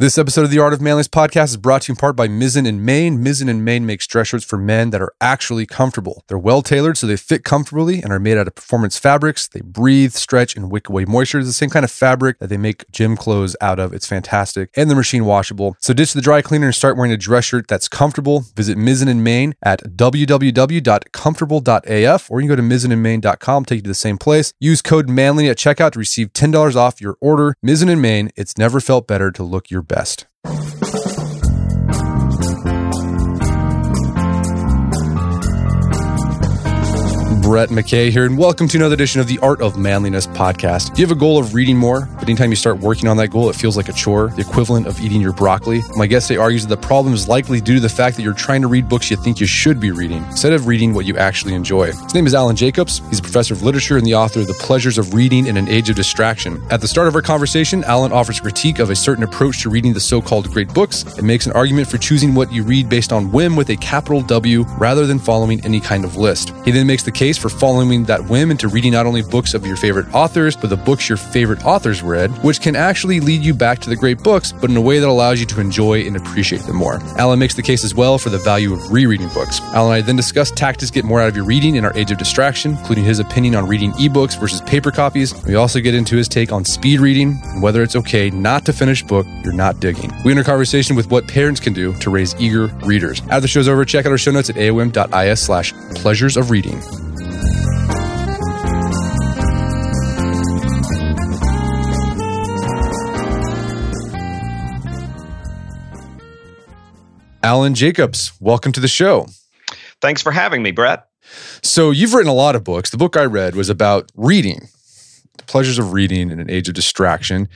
This episode of the Art of Manliness podcast is brought to you in part by Mizzen+Main. Mizzen+Main makes dress shirts for men that are actually comfortable. They're well-tailored so they fit comfortably and are made out of performance fabrics. They breathe, stretch, and wick away moisture. It's the same kind of fabric that they make gym clothes out of. It's fantastic. And they're machine washable. So ditch the dry cleaner and start wearing a dress shirt that's comfortable. Visit Mizzen+Main at www.comfortable.af, or you can go to mizzenandmain.com, take you to the same place. Use code MANLY at checkout to receive $10 off your order. Mizzen+Main, it's never felt better to look your best. Brett McKay here, and welcome to another edition of the Art of Manliness podcast. You have a goal of reading more, but anytime you start working on that goal, it feels like a chore, the equivalent of eating your broccoli. My guest today argues that the problem is likely due to the fact that you're trying to read books you think you should be reading, instead of reading what you actually enjoy. His name is Alan Jacobs. He's a professor of literature and the author of The Pleasures of Reading in an Age of Distraction. At the start of our conversation, Alan offers critique of a certain approach to reading the so-called great books, and makes an argument for choosing what you read based on whim with a capital W, rather than following any kind of list. He then makes the case for following that whim into reading not only books of your favorite authors, but the books your favorite authors read, which can actually lead you back to the great books, but in a way that allows you to enjoy and appreciate them more. Alan makes the case as well for the value of rereading books. Alan and I then discuss tactics to get more out of your reading in our age of distraction, including his opinion on reading ebooks versus paper copies. We also get into his take on speed reading and whether it's okay not to finish a book you're not digging. We end our conversation with what parents can do to raise eager readers. After the show's over, check out our show notes at aom.is/pleasuresofreading. Alan Jacobs, welcome to the show. Thanks for having me, Brett. So you've written a lot of books. The book I read was about reading, The Pleasures of Reading in an Age of Distraction.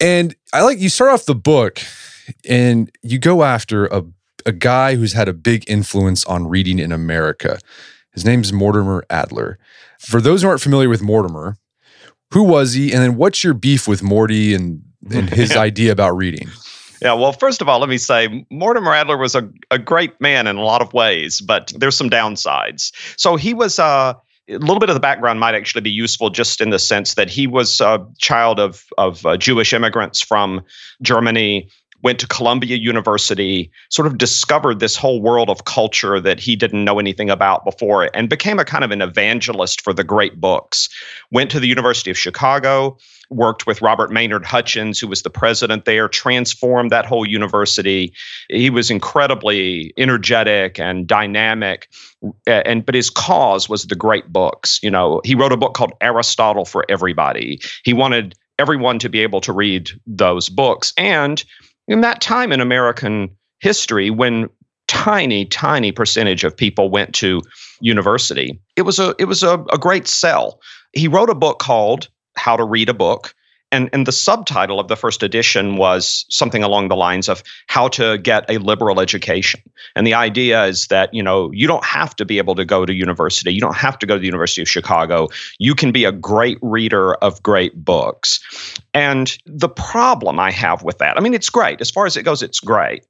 And I like, you start off the book and you go after a guy who's had a big influence on reading in America. His name's Mortimer Adler. For those who aren't familiar with Mortimer, who was he? And then what's your beef with Morty and his idea about reading? Yeah, well, first of all, let me say Mortimer Adler was a great man in a lot of ways, but there's some downsides. So he was a little bit of the background might actually be useful, just in the sense that he was a child of Jewish immigrants from Germany, went to Columbia University, sort of discovered this whole world of culture that he didn't know anything about before, and became a kind of an evangelist for the great books. Went to the University of Chicago, worked with Robert Maynard Hutchins, who was the president there, transformed that whole university. He was incredibly energetic and dynamic, but his cause was the great books. You know, he wrote a book called Aristotle for Everybody. He wanted everyone to be able to read those books. And in that time in American history, when tiny, tiny percentage of people went to university, it was a great sell. He wrote a book called How to Read a Book, and the subtitle of the first edition was something along the lines of How to Get a Liberal Education. And the idea is that, you know, you don't have to be able to go to university. You don't have to go to the University of Chicago. You can be a great reader of great books. And the problem I have with that, I mean, it's great. As far as it goes, it's great.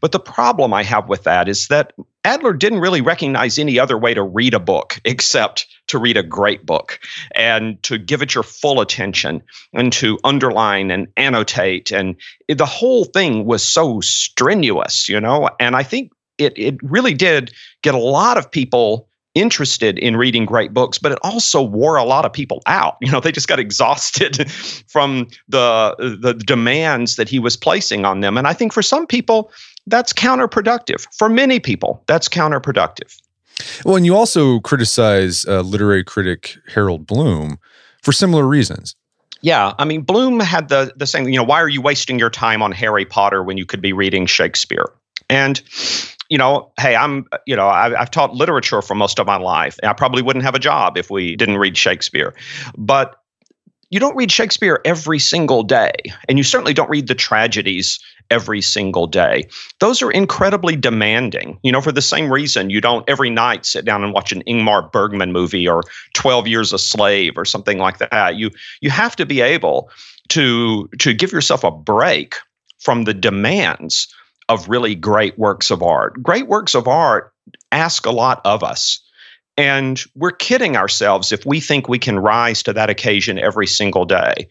But the problem I have with that is that Adler didn't really recognize any other way to read a book except to read a great book, and to give it your full attention, and to underline and annotate. And the whole thing was so strenuous, you know, and I think it really did get a lot of people interested in reading great books, but it also wore a lot of people out. You know, they just got exhausted from the demands that he was placing on them. And I think for some people, that's counterproductive. For many people, that's counterproductive. Well, and you also criticize literary critic Harold Bloom for similar reasons. Yeah, I mean, Bloom had the saying, you know, why are you wasting your time on Harry Potter when you could be reading Shakespeare? And, you know, hey, I've taught literature for most of my life, and I probably wouldn't have a job if we didn't read Shakespeare. But you don't read Shakespeare every single day, and you certainly don't read the tragedies every single day. Those are incredibly demanding. You know, for the same reason, you don't every night sit down and watch an Ingmar Bergman movie or 12 Years a Slave or something like that. You have to be able to give yourself a break from the demands of really great works of art. Great works of art ask a lot of us. And we're kidding ourselves if we think we can rise to that occasion every single day.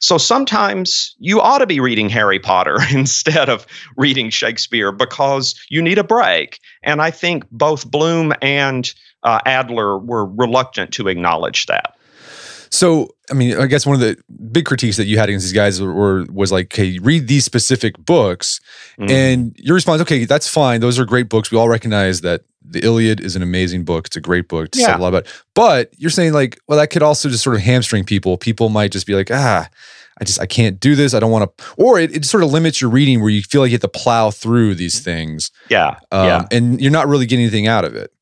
So sometimes you ought to be reading Harry Potter instead of reading Shakespeare because you need a break. And I think both Bloom and Adler were reluctant to acknowledge that. So, I mean, I guess one of the big critiques that you had against these guys was like, hey, read these specific books. Mm-hmm. And your response, okay, that's fine. Those are great books. We all recognize that the Iliad is an amazing book. It's a great book to say a lot about. But you're saying like, well, that could also just sort of hamstring people. People might just be like, I can't do this. I don't want to, or it sort of limits your reading where you feel like you have to plow through these things. Yeah. And you're not really getting anything out of it.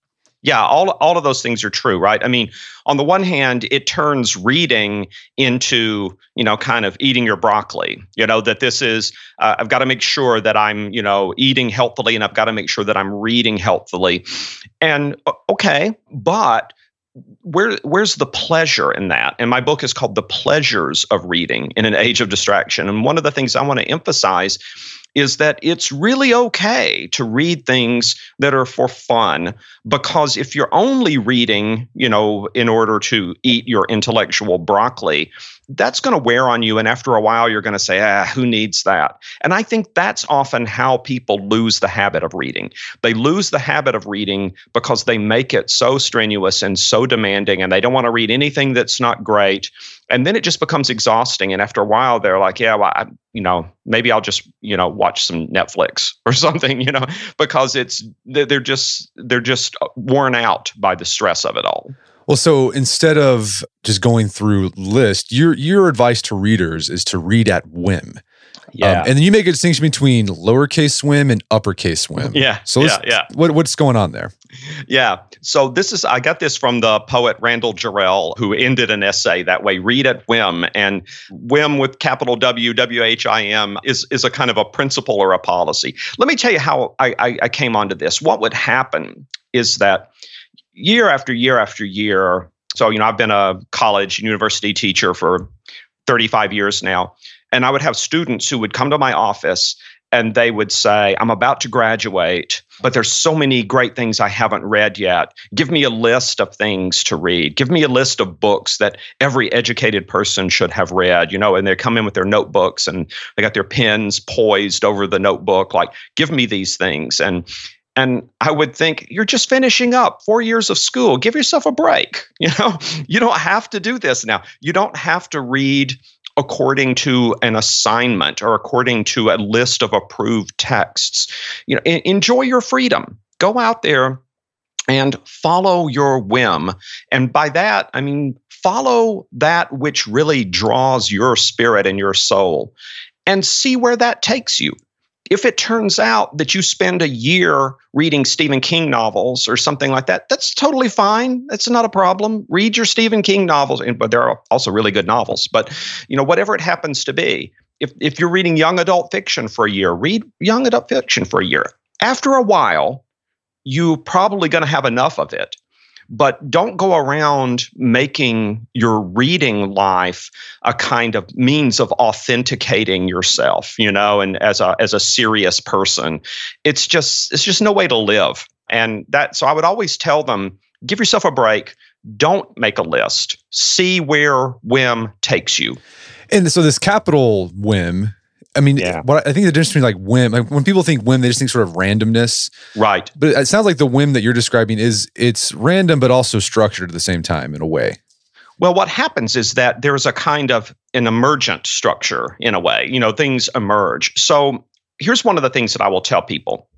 Yeah, all of those things are true, right? I mean, on the one hand, it turns reading into, you know, kind of eating your broccoli, you know, that this is, I've got to make sure that I'm, you know, eating healthily, and I've got to make sure that I'm reading healthily. And okay, but where's the pleasure in that? And my book is called The Pleasures of Reading in an Age of Distraction. And one of the things I want to emphasize is that it's really okay to read things that are for fun, because if you're only reading, you know, in order to eat your intellectual broccoli, that's going to wear on you. And after a while, you're going to say, who needs that? And I think that's often how people lose the habit of reading. They lose the habit of reading because they make it so strenuous and so demanding, and they don't want to read anything that's not great. And then it just becomes exhausting. And after a while, they're like, maybe I'll just, you know, watch some Netflix or something, you know, because they're just worn out by the stress of it all. Well, so instead of just going through list, your advice to readers is to read at whim. Yeah. And then you make a distinction between lowercase whim and uppercase whim. Yeah. So what's going on there? Yeah. So I got this from the poet Randall Jarrell, who ended an essay that way, read at whim. And whim with capital W, W-H-I-M is a kind of a principle or a policy. Let me tell you how I came onto this. What would happen is that year after year after year, so, you know, I've been a college and university teacher for 35 years now. And I would have students who would come to my office and they would say, I'm about to graduate, but there's so many great things I haven't read yet. Give me a list of things to read. Give me a list of books that every educated person should have read, you know, and they come in with their notebooks and they got their pens poised over the notebook, like, give me these things. And I would think, you're just finishing up 4 years of school. Give yourself a break. You know, you don't have to do this now. You don't have to read according to an assignment or according to a list of approved texts. You know, enjoy your freedom. Go out there and follow your whim. And by that, I mean, follow that which really draws your spirit and your soul and see where that takes you. If it turns out that you spend a year reading Stephen King novels or something like that, that's totally fine. That's not a problem. Read your Stephen King novels, but there are also really good novels. But, you know, whatever it happens to be, if you're reading young adult fiction for a year, read young adult fiction for a year. After a while, you're probably going to have enough of it. But don't go around making your reading life a kind of means of authenticating yourself, you know, and as a serious person. It's just no way to live. And that, so I would always tell them, give yourself a break. Don't make a list. See where whim takes you. And so this capital whim, I mean, What I think the difference between like whim, like when people think whim, they just think sort of randomness. Right. But it sounds like the whim that you're describing is it's random, but also structured at the same time in a way. Well, what happens is that there is a kind of an emergent structure in a way, you know, things emerge. So here's one of the things that I will tell people.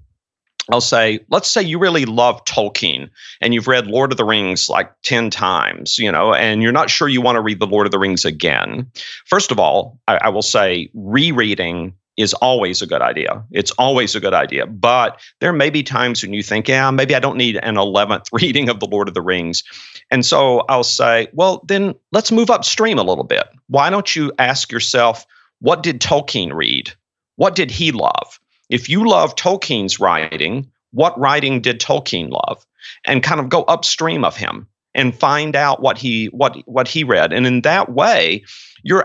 I'll say, let's say you really love Tolkien and you've read Lord of the Rings like 10 times, you know, and you're not sure you want to read the Lord of the Rings again. First of all, I will say rereading is always a good idea. It's always a good idea. But there may be times when you think, maybe I don't need an 11th reading of the Lord of the Rings. And so I'll say, well, then let's move upstream a little bit. Why don't you ask yourself, what did Tolkien read? What did he love? If you love Tolkien's writing, what writing did Tolkien love? And kind of go upstream of him and find out what he read. And in that way, you're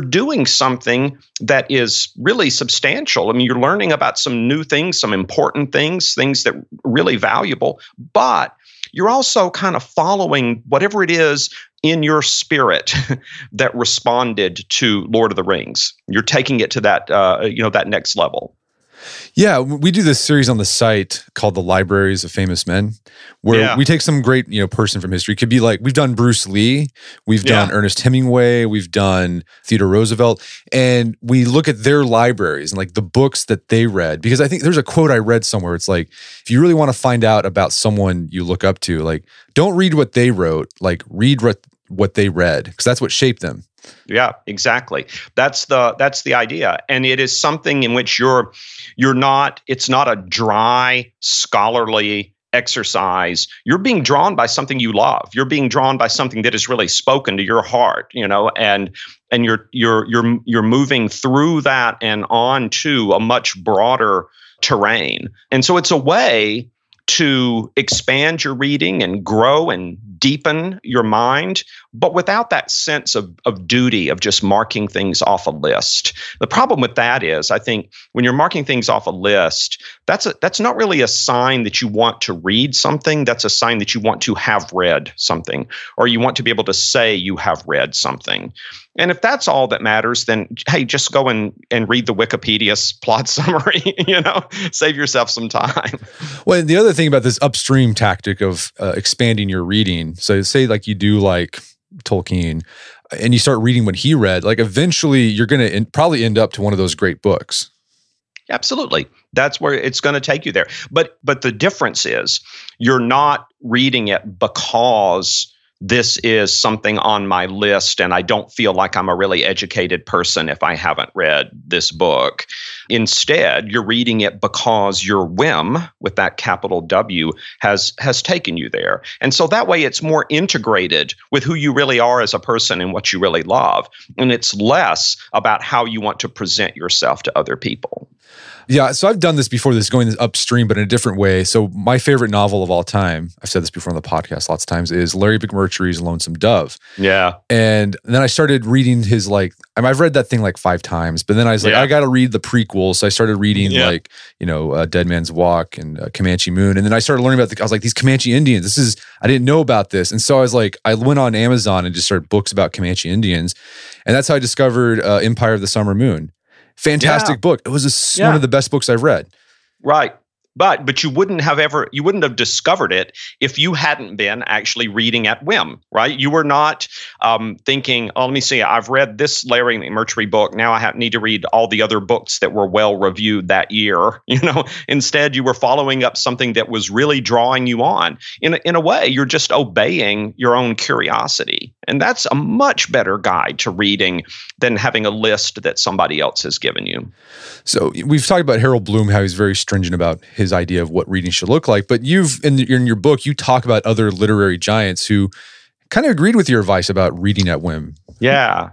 doing something that is really substantial. I mean, you're learning about some new things, some important things, things that are really valuable, but you're also kind of following whatever it is in your spirit that responded to Lord of the Rings. You're taking it to that, that next level. Yeah, we do this series on the site called The Libraries of Famous Men, where we take some great, person from history. It could be like, we've done Bruce Lee, we've done Ernest Hemingway, we've done Theodore Roosevelt, and we look at their libraries and like the books that they read. Because I think there's a quote I read somewhere. It's like, if you really want to find out about someone you look up to, like, don't read what they wrote, like read what they read, because that's what shaped them. Yeah, exactly. That's the idea. And it is something in which you're not, it's not a dry scholarly exercise. You're being drawn by something you love. You're being drawn by something that has really spoken to your heart, and you're moving through that and on to a much broader terrain. And so it's a way to expand your reading and grow and deepen your mind, but without that sense of duty, of just marking things off a list. The problem with that is, I think, when you're marking things off a list, that's not really a sign that you want to read something. That's a sign that you want to have read something, or you want to be able to say you have read something. And if that's all that matters, then, hey, just go and read the Wikipedia plot summary, save yourself some time. Well, and the other thing about this upstream tactic of expanding your reading, so say like you do like Tolkien and you start reading what he read, like eventually you're going to probably end up to one of those great books. Absolutely. That's where it's going to take you there. But the difference is you're not reading it because this is something on my list and I don't feel like I'm a really educated person if I haven't read this book. Instead, you're reading it because your whim, with that capital W, has taken you there. And so that way it's more integrated with who you really are as a person and what you really love. And it's less about how you want to present yourself to other people. Yeah, so I've done this before, this going upstream, but in a different way. So my favorite novel of all time, I've said this before on the podcast lots of times, is Larry McMurtry's Lonesome Dove. Yeah. And then I started reading his, like, I've read that thing like 5 times, but then I was like, I got to read the prequel. So I started reading Dead Man's Walk and Comanche Moon. And then I started learning about, I was like, these Comanche Indians, I didn't know about this. And so I was like, I went on Amazon and just started books about Comanche Indians. And that's how I discovered Empire of the Summer Moon. Fantastic book. It was one of the best books I've read. Right. But you wouldn't have discovered it if you hadn't been actually reading at whim, right? You were not thinking, let me see, I've read this Larry McMurtry book. Now I need to read all the other books that were well reviewed that year. Instead, you were following up something that was really drawing you on. In a way, you're just obeying your own curiosity. And that's a much better guide to reading than having a list that somebody else has given you. So we've talked about Harold Bloom, how he's very stringent about his idea of what reading should look like. But in your book, you talk about other literary giants who kind of agreed with your advice about reading at whim. Yeah.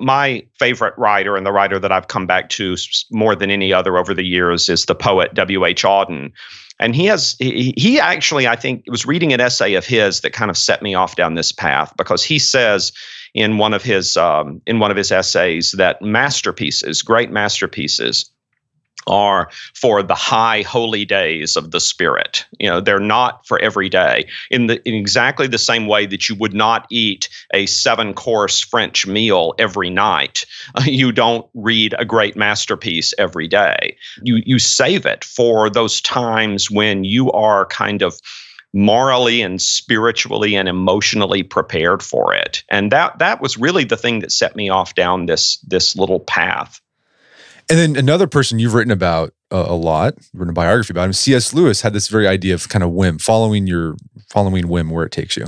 My favorite writer and the writer that I've come back to more than any other over the years is the poet W.H. Auden. And he actually, I think, was reading an essay of his that kind of set me off down this path, because he says in one of his essays that great masterpieces, are for the high holy days of the spirit. They're not for every day. In exactly the same way that you would not eat a 7-course French meal every night, you don't read a great masterpiece every day. You save it for those times when you are kind of morally and spiritually and emotionally prepared for it. And that was really the thing that set me off down this little path. And then another person you've written about a lot, you've written a biography about him, C.S. Lewis, had this very idea of kind of whim, following whim where it takes you.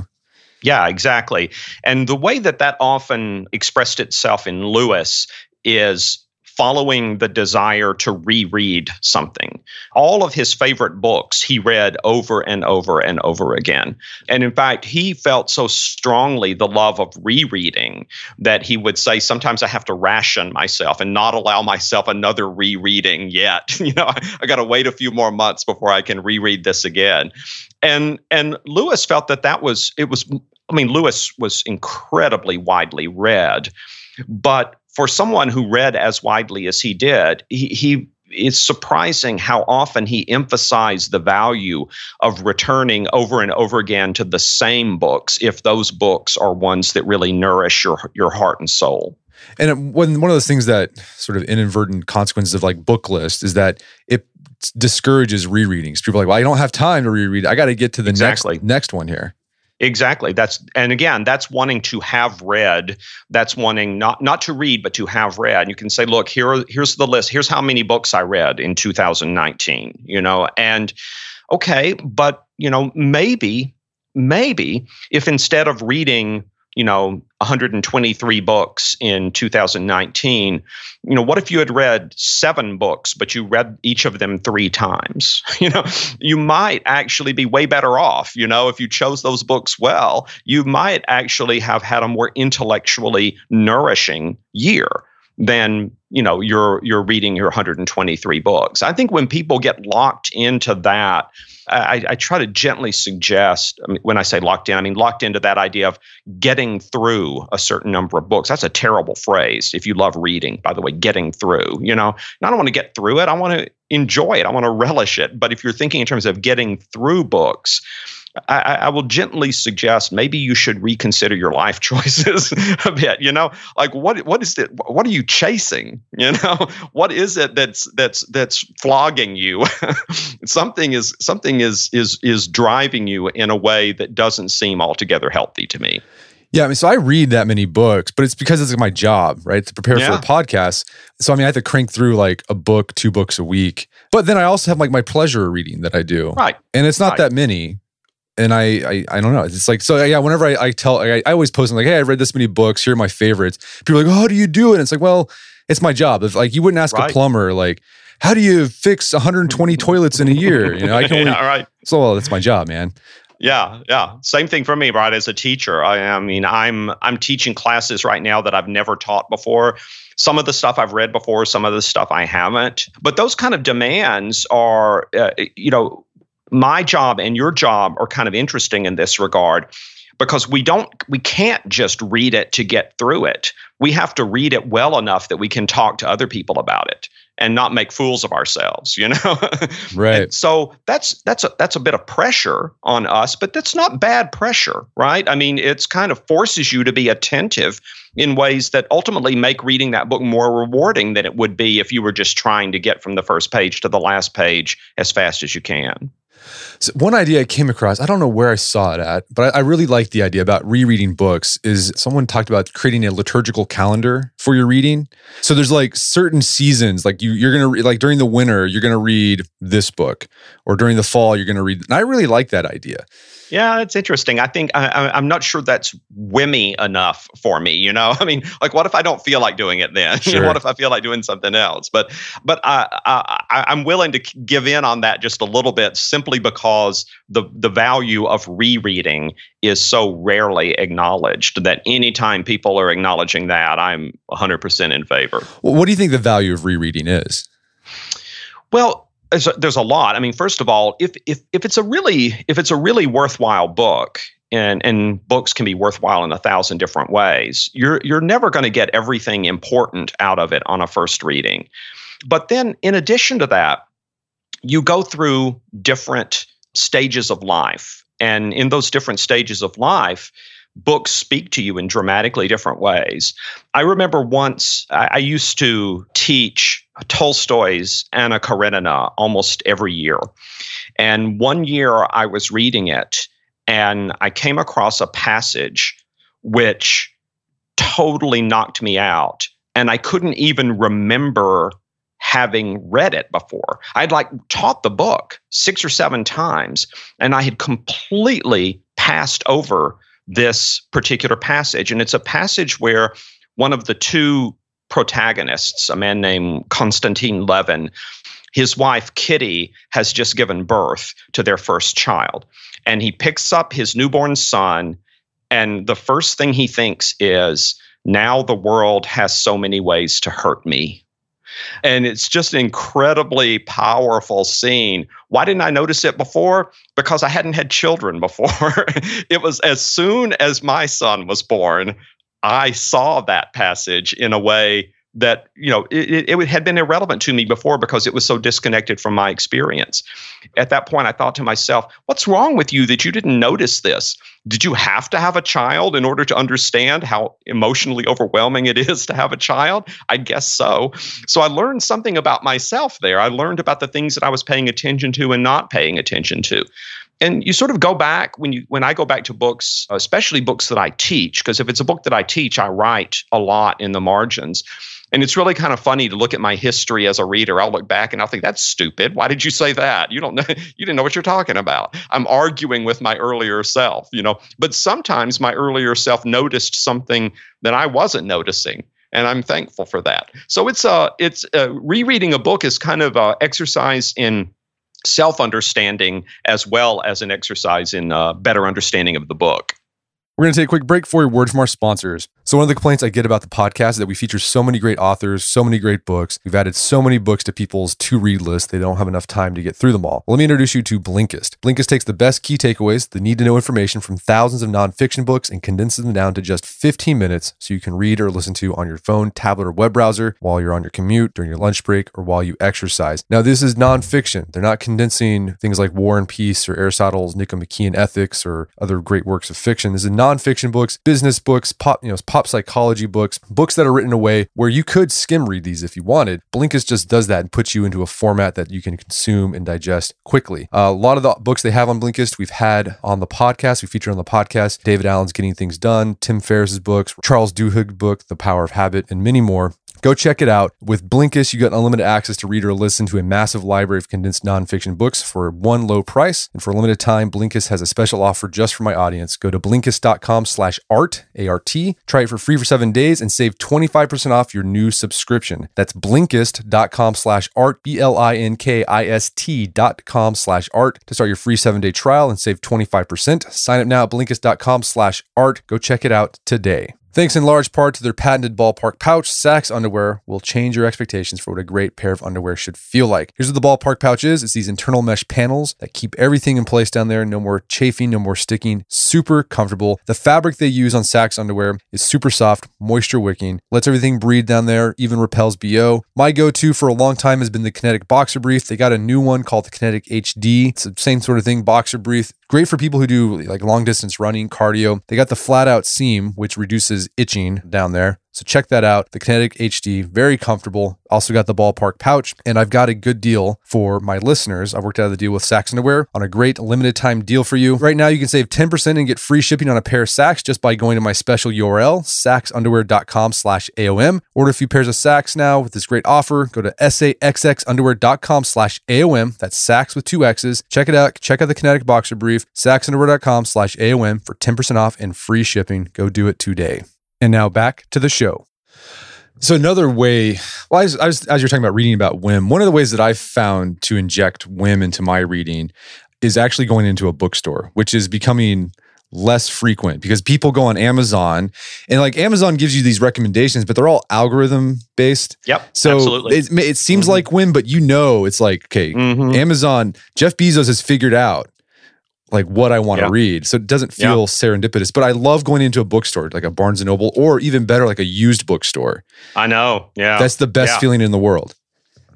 Yeah, exactly. And the way that often expressed itself in Lewis is following the desire to reread something. All of his favorite books he read over and over and over again. And in fact, he felt so strongly the love of rereading that he would say, sometimes I have to ration myself and not allow myself another rereading yet. I got to wait a few more months before I can reread this again. And Lewis felt that Lewis was incredibly widely read, but for someone who read as widely as he did, he it's surprising how often he emphasized the value of returning over and over again to the same books if those books are ones that really nourish your heart and soul. And one of those things that sort of inadvertent consequences of like book list is that it discourages rereadings. People are like, well, I don't have time to reread. I got to get to the next one here. Exactly. That's wanting to have read. That's wanting not to read, but to have read. You can say, look, here's the list. Here's how many books I read in 2019, and okay, but maybe if instead of reading, 123 books in 2019, what if you had read 7 books, but you read each of them 3 times? You might actually be way better off, if you chose those books well, you might actually have had a more intellectually nourishing year than, you're reading your 123 books. I think when people get locked into that, I try to gently suggest, when I say locked in, I mean locked into that idea of getting through a certain number of books. That's a terrible phrase if you love reading, by the way, getting through, And I don't want to get through it. I want to enjoy it. I want to relish it. But if you're thinking in terms of getting through books, I will gently suggest maybe you should reconsider your life choices a bit. Like what is it? What are you chasing? What is it that's flogging you? Something is driving you in a way that doesn't seem altogether healthy to me. Yeah, so I read that many books, but it's because it's my job, right? To prepare for the podcast. So I have to crank through like a book, 2 books a week. But then I also have like my pleasure reading that I do, right? And it's not that many. And I don't know. It's like, so yeah, whenever I always post, I'm like, hey, I read this many books. Here are my favorites. People are like, oh, how do you do it? And it's like, well, it's my job. It's like, you wouldn't ask a plumber, like, how do you fix 120 toilets in a year? I can only, so well, that's my job, man. Yeah. Same thing for me, right? As a teacher, I'm teaching classes right now that I've never taught before. Some of the stuff I've read before, some of the stuff I haven't. But those kind of demands are, my job and your job are kind of interesting in this regard because we can't just read it to get through it. We have to read it well enough that we can talk to other people about it and not make fools of ourselves, Right. And so that's a bit of pressure on us, but that's not bad pressure, right? It's kind of forces you to be attentive in ways that ultimately make reading that book more rewarding than it would be if you were just trying to get from the first page to the last page as fast as you can. So one idea I came across, I don't know where I saw it at, but I really like the idea about rereading books, is someone talked about creating a liturgical calendar for your reading. So there's like certain seasons, like you're going to read, like during the winter, you're going to read this book, or during the fall, you're going to read. And I really like that idea. Yeah, it's interesting. I think I'm not sure that's whimmy enough for me, Like, what if I don't feel like doing it then? Sure. What if I feel like doing something else? But I'm willing to give in on that just a little bit, simply because the value of rereading is so rarely acknowledged that anytime people are acknowledging that, I'm 100% in favor. Well, what do you think the value of rereading is? Well, there's a lot. First of all, if it's a really worthwhile book, and books can be worthwhile in 1,000 different ways, you're never going to get everything important out of it on a first reading. But then, in addition to that, you go through different stages of life, and in those different stages of life, books speak to you in dramatically different ways. I remember once I used to teach Tolstoy's Anna Karenina almost every year. And one year I was reading it and I came across a passage which totally knocked me out. And I couldn't even remember having read it before. I'd like taught the book 6 or 7 times and I had completely passed over this particular passage. And it's a passage where one of the two protagonists, a man named Konstantin Levin, his wife Kitty has just given birth to their first child. And he picks up his newborn son, and the first thing he thinks is, now the world has so many ways to hurt me. And it's just an incredibly powerful scene. Why didn't I notice it before? Because I hadn't had children before. It was as soon as my son was born, I saw that passage in a way that, you know, it had been irrelevant to me before because it was so disconnected from my experience. At that point, I thought to myself, what's wrong with you that you didn't notice this? Did you have to have a child in order to understand how emotionally overwhelming it is to have a child? I guess so. So I learned something about myself there. I learned about the things that I was paying attention to and not paying attention to. And you sort of go back, when I go back to books, especially books that I teach, because if it's a book that I teach, I write a lot in the margins. And it's really kind of funny to look at my history as a reader. I'll look back and I'll think, that's stupid. Why did you say that? You don't know. You didn't know what you're talking about. I'm arguing with my earlier self, you know. But sometimes my earlier self noticed something that I wasn't noticing, and I'm thankful for that. So it's rereading a book is kind of an exercise in self-understanding as well as an exercise in better understanding of the book. We're going to take a quick break for a word from our sponsors. So one of the complaints I get about the podcast is that we feature so many great authors, so many great books. We've added so many books to people's to-read list. They don't have enough time to get through them all. Let me introduce you to Blinkist. Blinkist takes the best key takeaways, the need-to-know information from thousands of nonfiction books and condenses them down to just 15 minutes so you can read or listen to on your phone, tablet, or web browser while you're on your commute, during your lunch break, or while you exercise. Now, this is nonfiction. They're not condensing things like War and Peace or Aristotle's Nicomachean Ethics or other great works of fiction. This is nonfiction books, business books, pop psychology books, books that are written away where you could skim read these if you wanted. Blinkist just does that and puts you into a format that you can consume and digest quickly. A lot of the books they have on Blinkist, we've had on the podcast. We feature on the podcast David Allen's Getting Things Done, Tim Ferriss's books, Charles Duhigg's book, The Power of Habit, and many more. Go check it out. With Blinkist, you get unlimited access to read or listen to a massive library of condensed nonfiction books for one low price. And for a limited time, Blinkist has a special offer just for my audience. Go to Blinkist.com/art, A-R-T. Try it for free for 7 days and save 25% off your new subscription. That's Blinkist.com/art, Blinkist.com/art to start your free 7-day trial and save 25%. Sign up now at Blinkist.com/art. Go check it out today. Thanks in large part to their patented ballpark pouch, Saxx underwear will change your expectations for what a great pair of underwear should feel like. Here's what the ballpark pouch is. It's these internal mesh panels that keep everything in place down there. No more chafing, no more sticking. Super comfortable. The fabric they use on Saxx underwear is super soft, moisture wicking, lets everything breathe down there, even repels BO. My go-to for a long time has been the Kinetic Boxer Brief. They got a new one called the Kinetic HD. It's the same sort of thing, Boxer Brief. Great for people who do like long distance running, cardio. They got the flat out seam, which reduces itching down there. So check that out. The Kinetic HD, very comfortable. Also got the ballpark pouch, and I've got a good deal for my listeners. I worked out the deal with Saxx Underwear on a great limited time deal for you. Right now, you can save 10% and get free shipping on a pair of Saxx just by going to my special URL, saxxunderwear.com/AOM. Order a few pairs of Saxx now with this great offer. Go to saxxunderwear.com/AOM. That's Saxx with 2 X's. Check it out. Check out the Kinetic Boxer Brief, saxxunderwear.com/AOM for 10% off and free shipping. Go do it today. And now back to the show. So another way, well, as you're talking about reading about whim, one of the ways that I've found to inject whim into my reading is actually going into a bookstore, which is becoming less frequent because people go on Amazon and like Amazon gives you these recommendations, but they're all algorithm based. Yep. So absolutely. It seems like whim, but you know, it's like, okay, Amazon, Jeff Bezos has figured out like what I want to read. So it doesn't feel serendipitous, but I love going into a bookstore, like a Barnes & Noble, or even better, like a used bookstore. I know. Yeah. That's the best feeling in the world.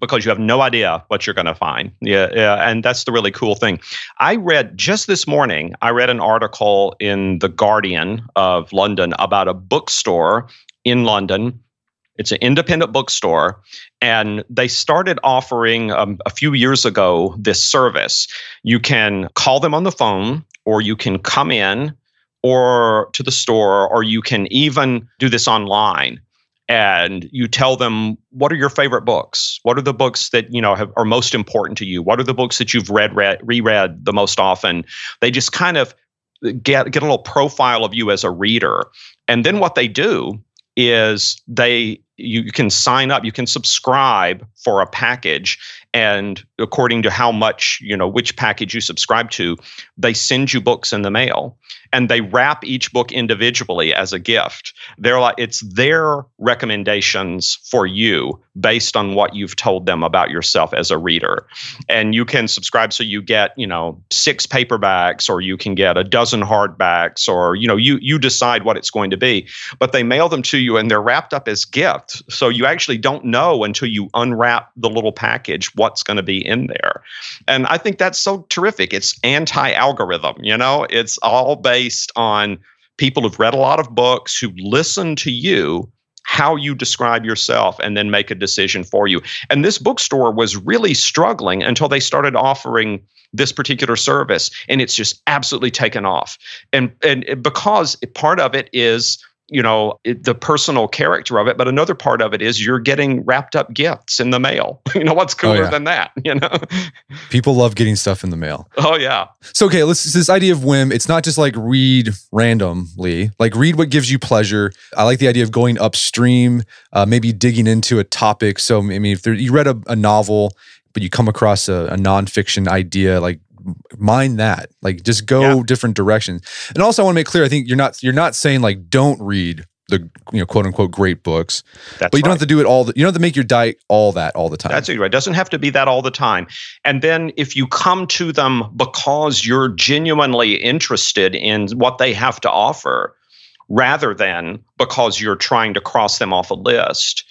Because you have no idea what you're going to find. Yeah. And that's the really cool thing. I read just this morning, I read an article in The Guardian of London about a bookstore in London. It's an independent bookstore, and they started offering a few years ago this service. You can call them on the phone, or you can come in or to the store, or you can even do this online. And you tell them, what are your favorite books? What are the books that you know are most important to you? What are the books that you've reread the most often? They just kind of get a little profile of you as a reader. And then what they do is you can sign up, you can subscribe for a package, and according to how much, you know, which package you subscribe to, they send you books in the mail, and they wrap each book individually as a gift. They're like, it's their recommendations for you based on what you've told them about yourself as a reader. And you can subscribe, so you get, you know, 6 paperbacks, or you can get a dozen hardbacks, or, you know, you decide what it's going to be, but they mail them to you and they're wrapped up as gifts. product. So you actually don't know until you unwrap the little package what's going to be in there. And I think that's so terrific. It's anti-algorithm, you know? It's all based on people who've read a lot of books, who listen to you, how you describe yourself, and then make a decision for you. And this bookstore was really struggling until they started offering this particular service, and it's just absolutely taken off. And because part of it is, you know, the personal character of it, but another part of it is you're getting wrapped up gifts in the mail. You know, what's cooler than that, you know? People love getting stuff in the mail. Oh yeah. So, okay, this idea of whim, it's not just like read randomly, like read what gives you pleasure. I like the idea of going upstream, maybe digging into a topic. So, I mean, if you read a novel, but you come across a nonfiction idea, like mine that, like just go different directions. And also I want to make clear, I think you're not saying like, don't read the, you know, quote unquote great books. That's but you don't have to do it all. You don't have to make your diet all that all the time. That's right. It doesn't have to be that all the time. And then if you come to them because you're genuinely interested in what they have to offer, rather than because you're trying to cross them off a list.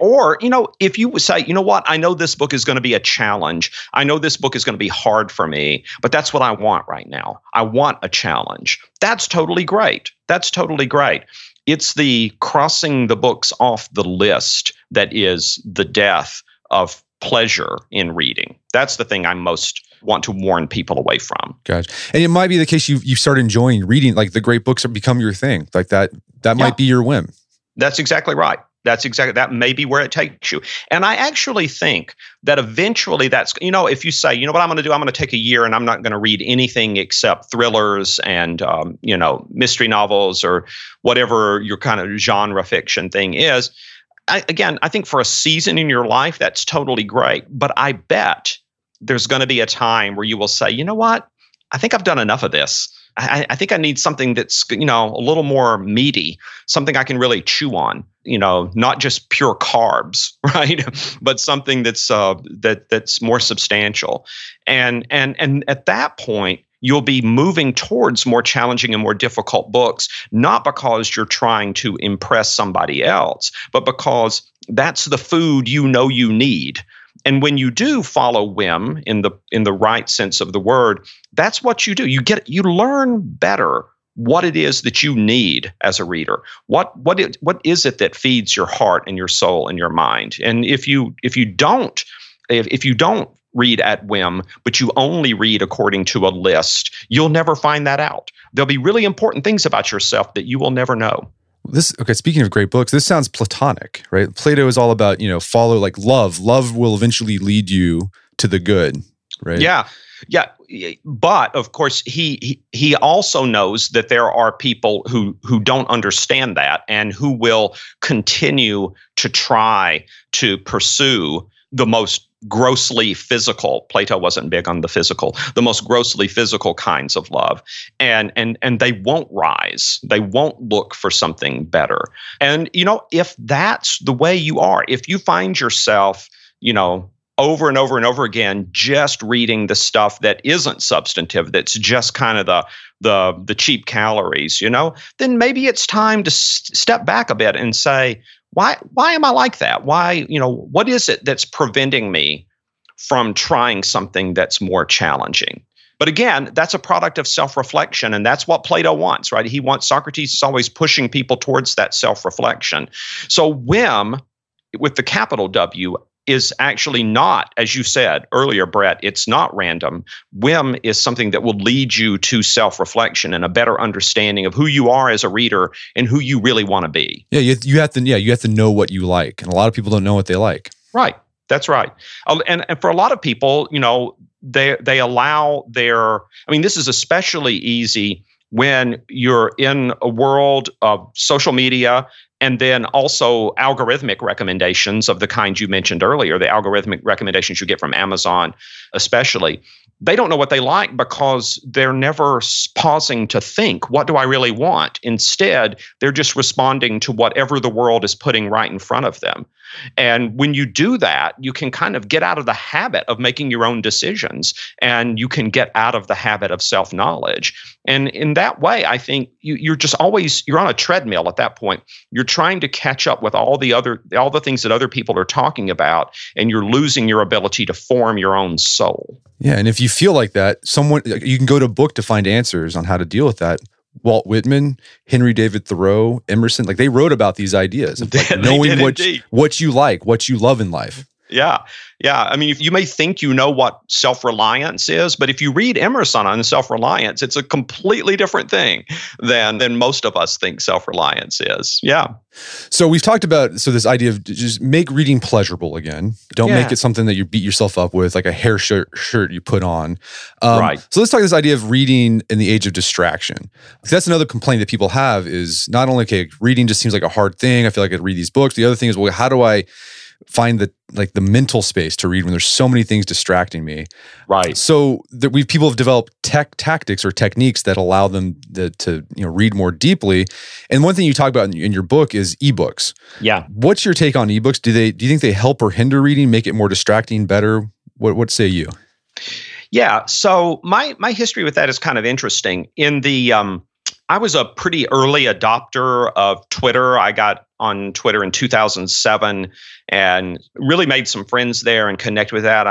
Or, you know, if you say, you know what, I know this book is going to be a challenge. I know this book is going to be hard for me, but that's what I want right now. I want a challenge. That's totally great. That's totally great. It's the crossing the books off the list that is the death of pleasure in reading. That's the thing I most want to warn people away from. Gotcha. And it might be the case you start enjoying reading, like the great books have become your thing. Like that might be your whim. That's exactly right. That may be where it takes you. And I actually think that eventually that's, you know, if you say, you know what I'm going to do, I'm going to take a year and I'm not going to read anything except thrillers and, you know, mystery novels or whatever your kind of genre fiction thing is. I think for a season in your life, that's totally great. But I bet there's going to be a time where you will say, you know what? I think I've done enough of this. I think I need something that's, you know, a little more meaty, something I can really chew on, you know, not just pure carbs, right? But something that's more substantial. And at that point, you'll be moving towards more challenging and more difficult books, not because you're trying to impress somebody else, but because that's the food you know you need. And when you do follow whim in the right sense of the word, that's what you do. You learn better what it is that you need as a reader. What is it that feeds your heart and your soul and your mind? And if you don't read at whim, but you only read according to a list, you'll never find that out. There'll be really important things about yourself that you will never know. Speaking of great books, this sounds Platonic, right? Plato is all about, you know, follow like love. Love will eventually lead you to the good, right? Yeah. Yeah. But of course, he also knows that there are people who don't understand that and who will continue to try to pursue the most grossly physical. Plato wasn't big on the physical, the most grossly physical kinds of love. And they won't rise. They won't look for something better. And, you know, if that's the way you are, if you find yourself, you know, over and over and over again, just reading the stuff that isn't substantive, that's just kind of the cheap calories, you know, then maybe it's time to step back a bit and say, Why am I like that? Why, you know, what is it that's preventing me from trying something that's more challenging? But again, that's a product of self-reflection, and that's what Plato wants, right? Socrates is always pushing people towards that self-reflection. So whim, with the capital W, is actually not, as you said earlier, Brett, it's not random. Whim is something that will lead you to self-reflection and a better understanding of who you are as a reader and who you really want to be. Yeah, you have to know what you like. And a lot of people don't know what they like. Right. That's right. And for a lot of people, you know, they allow their, I mean, this is especially easy when you're in a world of social media and then also algorithmic recommendations of the kind you mentioned earlier, the algorithmic recommendations you get from Amazon especially. They don't know what they like because they're never pausing to think, what do I really want? Instead, they're just responding to whatever the world is putting right in front of them. And when you do that, you can kind of get out of the habit of making your own decisions, and you can get out of the habit of self-knowledge. And in that way, I think you're just always, you're on a treadmill at that point. You're trying to catch up with all the things that other people are talking about, and you're losing your ability to form your own soul. Yeah. And if you feel like that, you can go to a book to find answers on how to deal with that. Walt Whitman, Henry David Thoreau, Emerson, like they wrote about these ideas of like knowing what you like, what you love in life. Yeah. Yeah. I mean, you may think you know what self-reliance is, but if you read Emerson on self-reliance, it's a completely different thing than most of us think self-reliance is. Yeah. So we've talked about, this idea of just make reading pleasurable again. Don't make it something that you beat yourself up with, like a hair shirt you put on. Right. So let's talk this idea of reading in the age of distraction. That's another complaint that people have is not only, okay, reading just seems like a hard thing. I feel like I read these books. The other thing is, well, how do I find the mental space to read when there's so many things distracting me? Right. So that people have developed tactics or techniques that allow them to read more deeply. And one thing you talk about in your book is ebooks. Yeah. What's your take on ebooks? Do you think they help or hinder reading, make it more distracting, better? What say you? Yeah. So my history with that is kind of interesting. I was a pretty early adopter of Twitter. I got on Twitter in 2007 and really made some friends there and connected with that.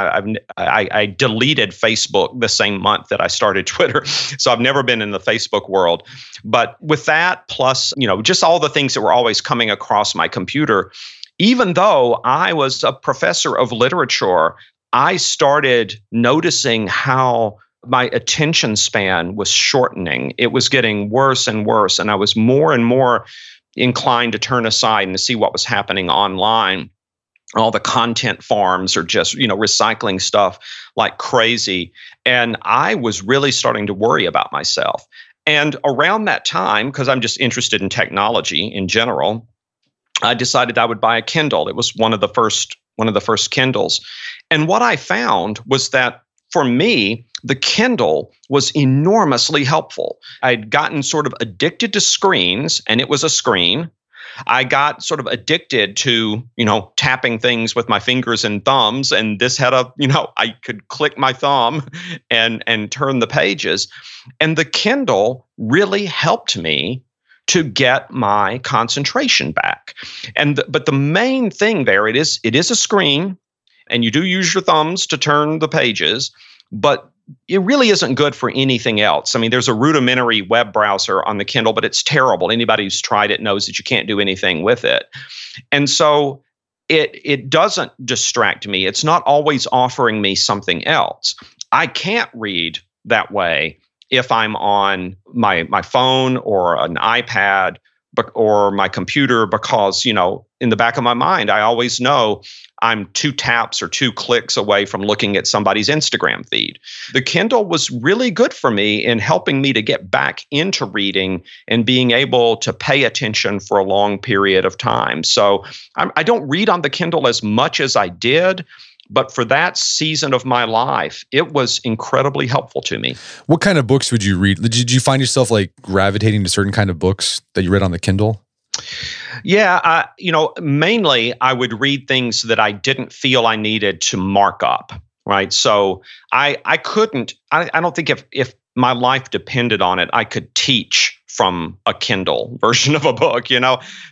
I deleted Facebook the same month that I started Twitter. So I've never been in the Facebook world. But with that, plus, just all the things that were always coming across my computer, even though I was a professor of literature, I started noticing how my attention span was shortening. It was getting worse and worse, and I was more and more inclined to turn aside and to see what was happening online. All the content farms are just, recycling stuff like crazy. And I was really starting to worry about myself. And around that time, because I'm just interested in technology in general, I decided I would buy a Kindle. It was one of the first Kindles. And what I found was that for me, the Kindle was enormously helpful. I'd gotten sort of addicted to screens, and it was a screen. I got sort of addicted to, tapping things with my fingers and thumbs, and this had I could click my thumb and turn the pages. And the Kindle really helped me to get my concentration back. But the main thing there, it is a screen, and you do use your thumbs to turn the pages, but it really isn't good for anything else. I mean, there's a rudimentary web browser on the Kindle, but it's terrible. Anybody who's tried it knows that you can't do anything with it. And so it doesn't distract me. It's not always offering me something else. I can't read that way if I'm on my phone or an iPad or my computer because, in the back of my mind, I always know I'm 2 taps or 2 clicks away from looking at somebody's Instagram feed. The Kindle was really good for me in helping me to get back into reading and being able to pay attention for a long period of time. So I don't read on the Kindle as much as I did, but for that season of my life, it was incredibly helpful to me. What kind of books would you read? Did you find yourself gravitating to certain kind of books that you read on the Kindle? Yeah, mainly I would read things that I didn't feel I needed to mark up, right? So I don't think if my life depended on it, I could teach from a Kindle version of a book,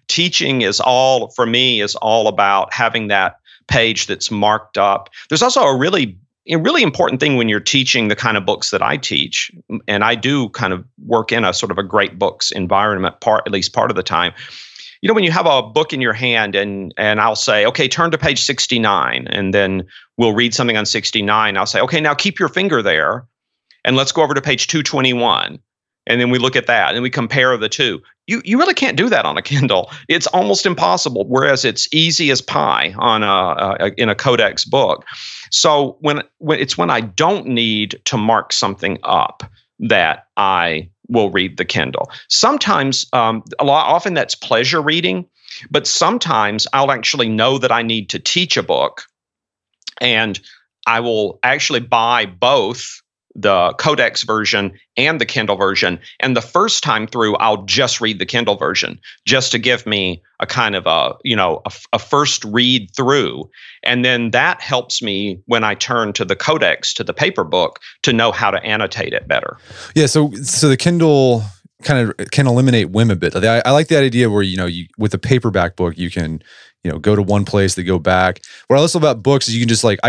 Teaching is all about having that page that's marked up. There's also a really important thing when you're teaching the kind of books that I teach, and I do kind of work in a sort of a great books environment, at least part of the time. When you have a book in your hand and I'll say, okay, turn to page 69, and then we'll read something on 69. I'll say, okay, now keep your finger there and let's go over to page 221. And then we look at that and we compare the two. You really can't do that on a Kindle. It's almost impossible, whereas it's easy as pie on in a codex book. So when I don't need to mark something up that I will read the Kindle. Sometimes, often that's pleasure reading, but sometimes I'll actually know that I need to teach a book and I will actually buy both the Codex version and the Kindle version. And the first time through, I'll just read the Kindle version just to give me a kind of a first read through. And then that helps me when I turn to the Codex, to the paper book, to know how to annotate it better. Yeah. So the Kindle kind of can eliminate whim a bit. I like that idea where, with a paperback book, you can, go to one place, they go back. What I love about books is you can just I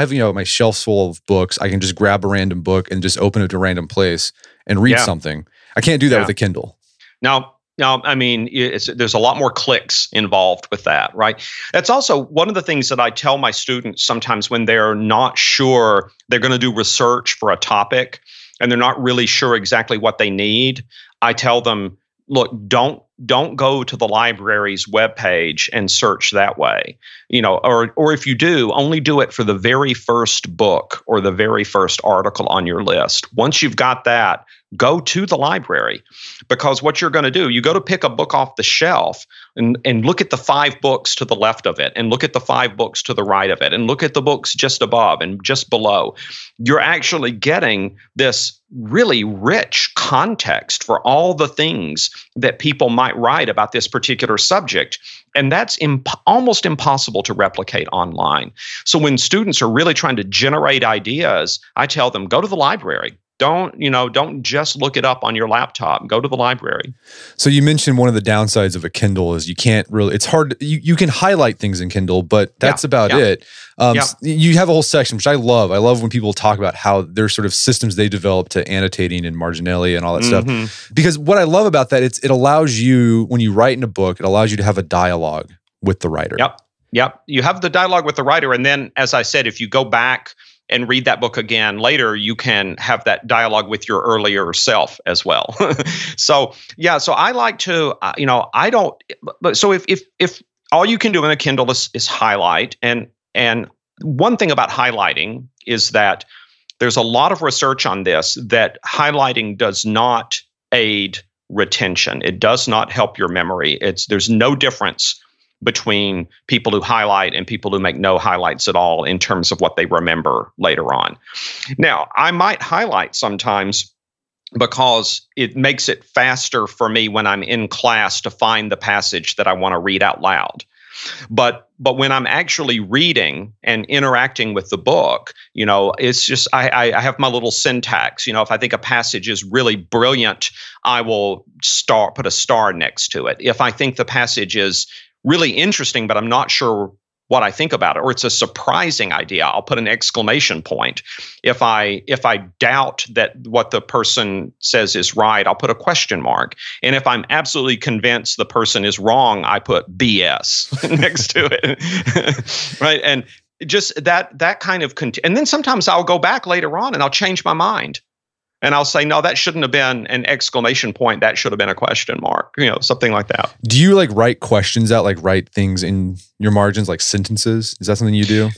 have, my shelves full of books. I can just grab a random book and just open it to a random place and read something. I can't do that with a Kindle. Now, there's a lot more clicks involved with that, right? That's also one of the things that I tell my students sometimes when they're not sure they're going to do research for a topic and they're not really sure exactly what they need. I tell them, look, don't go to the library's webpage and search that way, or if you do, only do it for the very first book or the very first article on your list. Once you've got that, go to the library, because what you're going to do, you go to pick a book off the shelf and look at the 5 books to the left of it, and look at the 5 books to the right of it, and look at the books just above and just below. You're actually getting this really rich context for all the things that people might write about this particular subject. And that's almost impossible to replicate online. So when students are really trying to generate ideas, I tell them, go to the library. Don't just look it up on your laptop. Go to the library. So you mentioned one of the downsides of a Kindle is you can't really, it's hard, you can highlight things in Kindle, but that's about it. You have a whole section, which I love. I love when people talk about how their sort of systems they develop to annotating and marginalia and all that stuff. Because what I love about that, it allows you, when you write in a book, it allows you to have a dialogue with the writer. Yep. You have the dialogue with the writer. And then, as I said, if you go back and read that book again later, you can have that dialogue with your earlier self as well. So I like to, if all you can do in a Kindle is highlight, and one thing about highlighting is that there's a lot of research on this that highlighting does not aid retention. It does not help your memory. There's no difference between people who highlight and people who make no highlights at all in terms of what they remember later on. Now, I might highlight sometimes because it makes it faster for me when I'm in class to find the passage that I want to read out loud. But when I'm actually reading and interacting with the book, it's just, I have my little syntax. If I think a passage is really brilliant, I will put a star next to it. If I think the passage is really interesting, but I'm not sure what I think about it, or it's a surprising idea, I'll put an exclamation point. If I doubt that what the person says is right, I'll put a question mark. And if I'm absolutely convinced the person is wrong, I put BS next to it. Right? And just that kind of and then sometimes I'll go back later on and I'll change my mind. And I'll say, no, that shouldn't have been an exclamation point. That should have been a question mark, something like that. Do you write questions out, write things in your margins, like sentences? Is that something you do?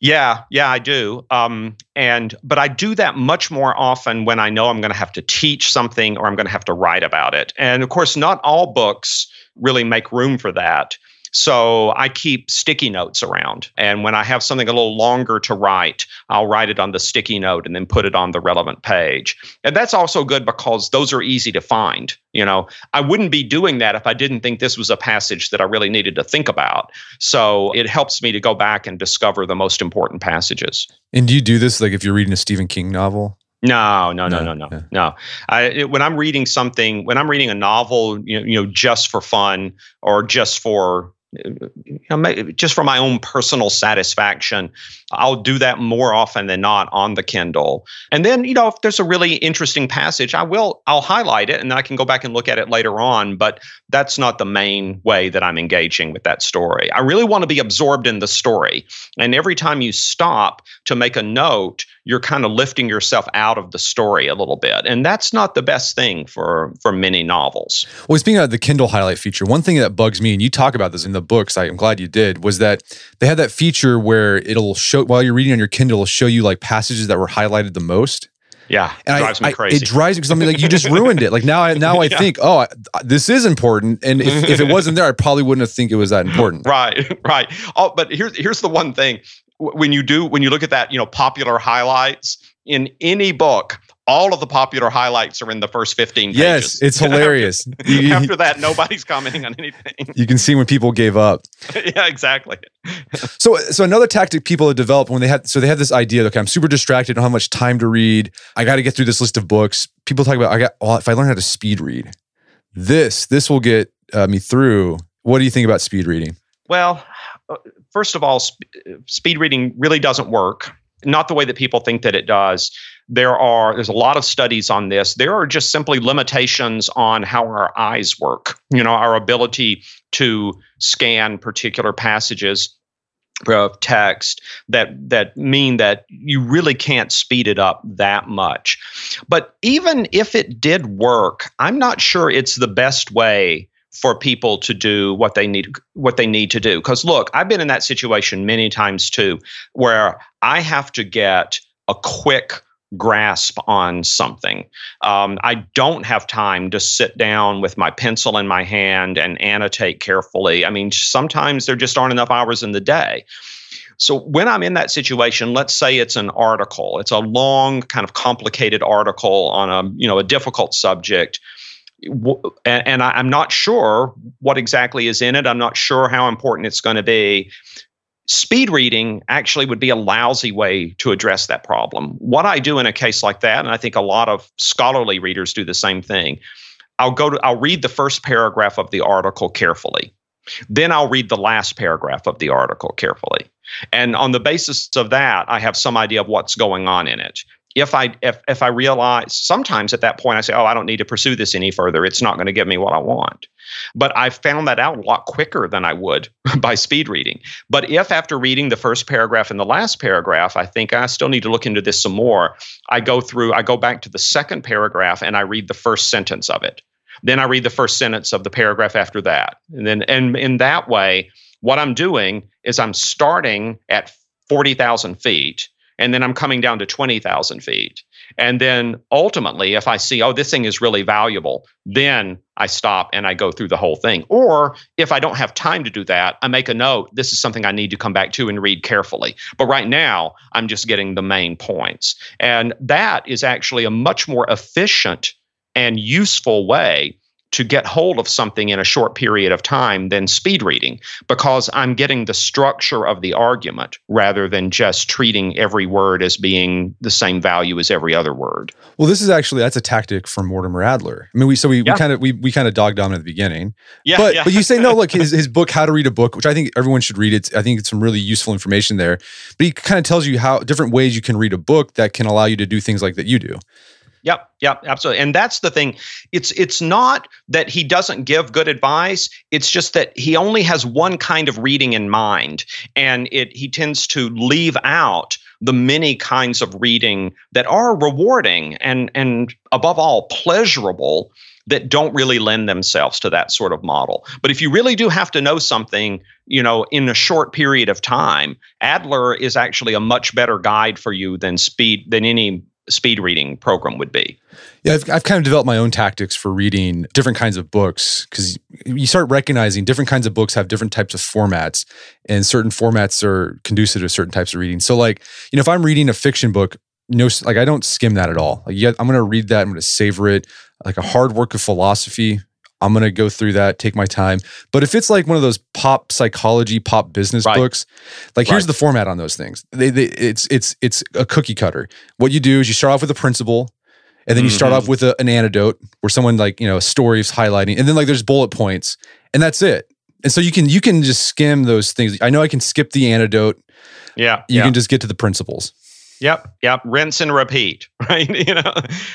Yeah, I do. But I do that much more often when I know I'm going to have to teach something or I'm going to have to write about it. And of course, not all books really make room for that. So I keep sticky notes around. And when I have something a little longer to write, I'll write it on the sticky note and then put it on the relevant page. And that's also good because those are easy to find. I wouldn't be doing that if I didn't think this was a passage that I really needed to think about. So it helps me to go back and discover the most important passages. And do you do this if you're reading a Stephen King novel? No. When I'm reading something, a novel, just for fun or just for my own personal satisfaction, I'll do that more often than not on the Kindle. And then, if there's a really interesting passage, I'll highlight it and then I can go back and look at it later on. But that's not the main way that I'm engaging with that story. I really want to be absorbed in the story. And every time you stop to make a note, you're kind of lifting yourself out of the story a little bit. And that's not the best thing for many novels. Well, speaking of the Kindle highlight feature, one thing that bugs me, and you talk about this in the books, I'm glad you did, was that they had that feature where it'll show, while you're reading on your Kindle, it'll show you passages that were highlighted the most. Yeah, and drives me crazy. It drives me because you just ruined it. Now I think, this is important. And if it wasn't there, I probably wouldn't have think it was that important. Right. Oh, but here's the one thing. When you look at that, popular highlights, in any book, all of the popular highlights are in the first 15 pages. Yes, it's hilarious. After that, nobody's commenting on anything. You can see when people gave up. Yeah, exactly. So another tactic people have developed when they had this idea, okay, I'm super distracted, I don't have much time to read. I got to get through this list of books. People talk about, if I learn how to speed read, this will get me through. What do you think about speed reading? Well, first of all, speed reading really doesn't work. Not the way that people think that it does. There's a lot of studies on this. There are just simply limitations on how our eyes work, our ability to scan particular passages of text that mean that you really can't speed it up that much. But even if it did work, I'm not sure it's the best way for people to do what they need to do. Because look, I've been in that situation many times too, where I have to get a quick grasp on something. I don't have time to sit down with my pencil in my hand and annotate carefully. I mean, sometimes there just aren't enough hours in the day. So when I'm in that situation, let's say it's an article, it's a long, kind of complicated article on a difficult subject, and I'm not sure what exactly is in it. I'm not sure how important it's going to be. Speed reading actually would be a lousy way to address that problem. What I do in a case like that, and I think a lot of scholarly readers do the same thing, I'll read the first paragraph of the article carefully. Then I'll read the last paragraph of the article carefully. And on the basis of that, I have some idea of what's going on in it. If I realize, sometimes at that point I say, oh, I don't need to pursue this any further. It's not going to give me what I want. But I found that out a lot quicker than I would by speed reading. But if after reading the first paragraph and the last paragraph, I think I still need to look into this some more, I go back to the second paragraph and I read the first sentence of it. Then I read the first sentence of the paragraph after that. And in that way, what I'm doing is I'm starting at 40,000 feet. And then I'm coming down to 20,000 feet. And then ultimately, if I see, oh, this thing is really valuable, then I stop and I go through the whole thing. Or if I don't have time to do that, I make a note, this is something I need to come back to and read carefully. But right now, I'm just getting the main points. And that is actually a much more efficient and useful way to get hold of something in a short period of time than speed reading, because I'm getting the structure of the argument rather than just treating every word as being the same value as every other word. Well, that's a tactic from Mortimer Adler. I mean, we kind of dogged on at the beginning. Yeah, but you say, no, look, his book, How to Read a Book, which I think everyone should read. I think it's some really useful information there. But he kind of tells you how different ways you can read a book that can allow you to do things like that you do. Yep, absolutely. And that's the thing. It's not that he doesn't give good advice. It's just that he only has one kind of reading in mind, and he tends to leave out the many kinds of reading that are rewarding and above all pleasurable, that don't really lend themselves to that sort of model. But if you really do have to know something, in a short period of time, Adler is actually a much better guide for you than any speed reading program would be. Yeah, I've kind of developed my own tactics for reading different kinds of books, because you start recognizing different kinds of books have different types of formats, and certain formats are conducive to certain types of reading. So if I'm reading a fiction book, I don't skim that at all. I'm going to read that, I'm going to savor it. Like a hard work of philosophy, I'm going to go through that, take my time. But if it's like one of those pop psychology, pop business books, here's the format on those things. It's a cookie cutter. What you do is you start off with a principle, and then you start off with an anecdote where someone a story is highlighting, and then there's bullet points, and that's it. And so you can just skim those things. I know I can skip the anecdote. Yeah. You can just get to the principles. Yep. Rinse and repeat, right?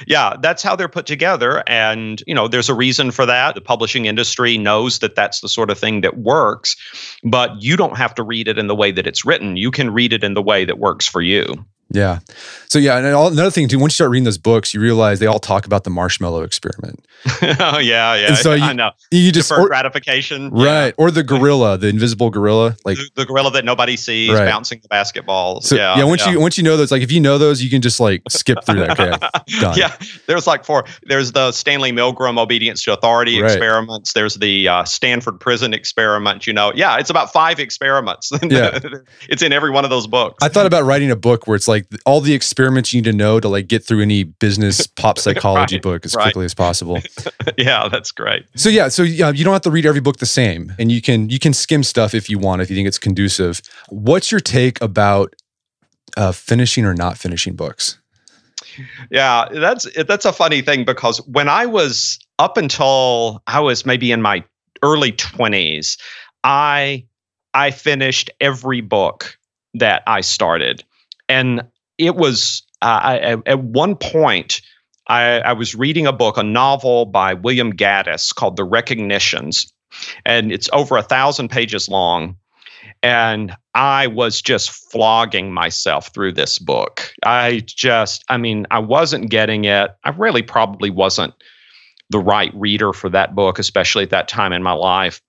Yeah, that's how they're put together. And, there's a reason for that. The publishing industry knows that that's the sort of thing that works, but you don't have to read it in the way that it's written. You can read it in the way that works for you. Yeah. So yeah, and another thing too, once you start reading those books, you realize they all talk about the marshmallow experiment. Oh yeah. And so I know. You just deferred gratification. Right. Yeah. Or the gorilla, the invisible gorilla. The gorilla that nobody sees bouncing the basketballs. So, yeah. Once you know those, if you know those, you can just skip through that. Okay, done. Yeah. There's there's the Stanley Milgram obedience to authority experiments. There's the Stanford prison experiment, Yeah, it's about 5 experiments. Yeah. It's in every one of those books. I thought about writing a book where it's like all the experiments you need to know to like get through any business pop psychology right, book as quickly as possible. Yeah, that's great. So yeah, you don't have to read every book the same, and you can skim stuff if you want, if you think it's conducive. What's your take about finishing or not finishing books? Yeah, that's a funny thing, because when I was up until I was maybe in my early 20s, I finished every book that I started. And it was, at one point, I was reading a book, a novel by William Gaddis called The Recognitions, and it's over 1,000 pages long. And I was just flogging myself through this book. I wasn't getting it. I really probably wasn't the right reader for that book, especially at that time in my life.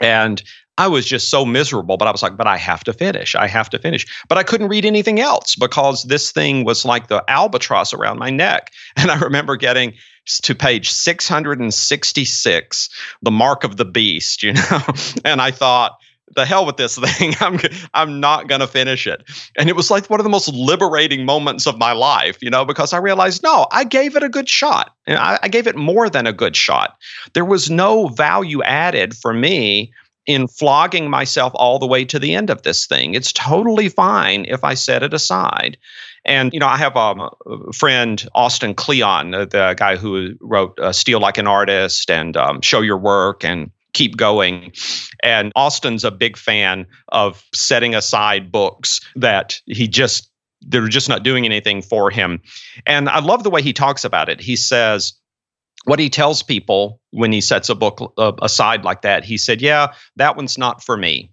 And I was just so miserable, but I was like, but I have to finish. I have to finish. But I couldn't read anything else because this thing was like the albatross around my neck. And I remember getting to page 666, the mark of the beast, and I thought, the hell with this thing. I'm not going to finish it. And it was like one of the most liberating moments of my life, because I realized, no, I gave it a good shot. And I gave it more than a good shot. There was no value added for me in flogging myself all the way to the end of this thing. It's totally fine if I set it aside. And, I have a friend, Austin Kleon, the guy who wrote Steal Like an Artist and Show Your Work and Keep Going. And Austin's a big fan of setting aside books that they're just not doing anything for him. And I love the way he talks about it. He says, what he tells people when he sets a book aside like that, he said, yeah, that one's not for me.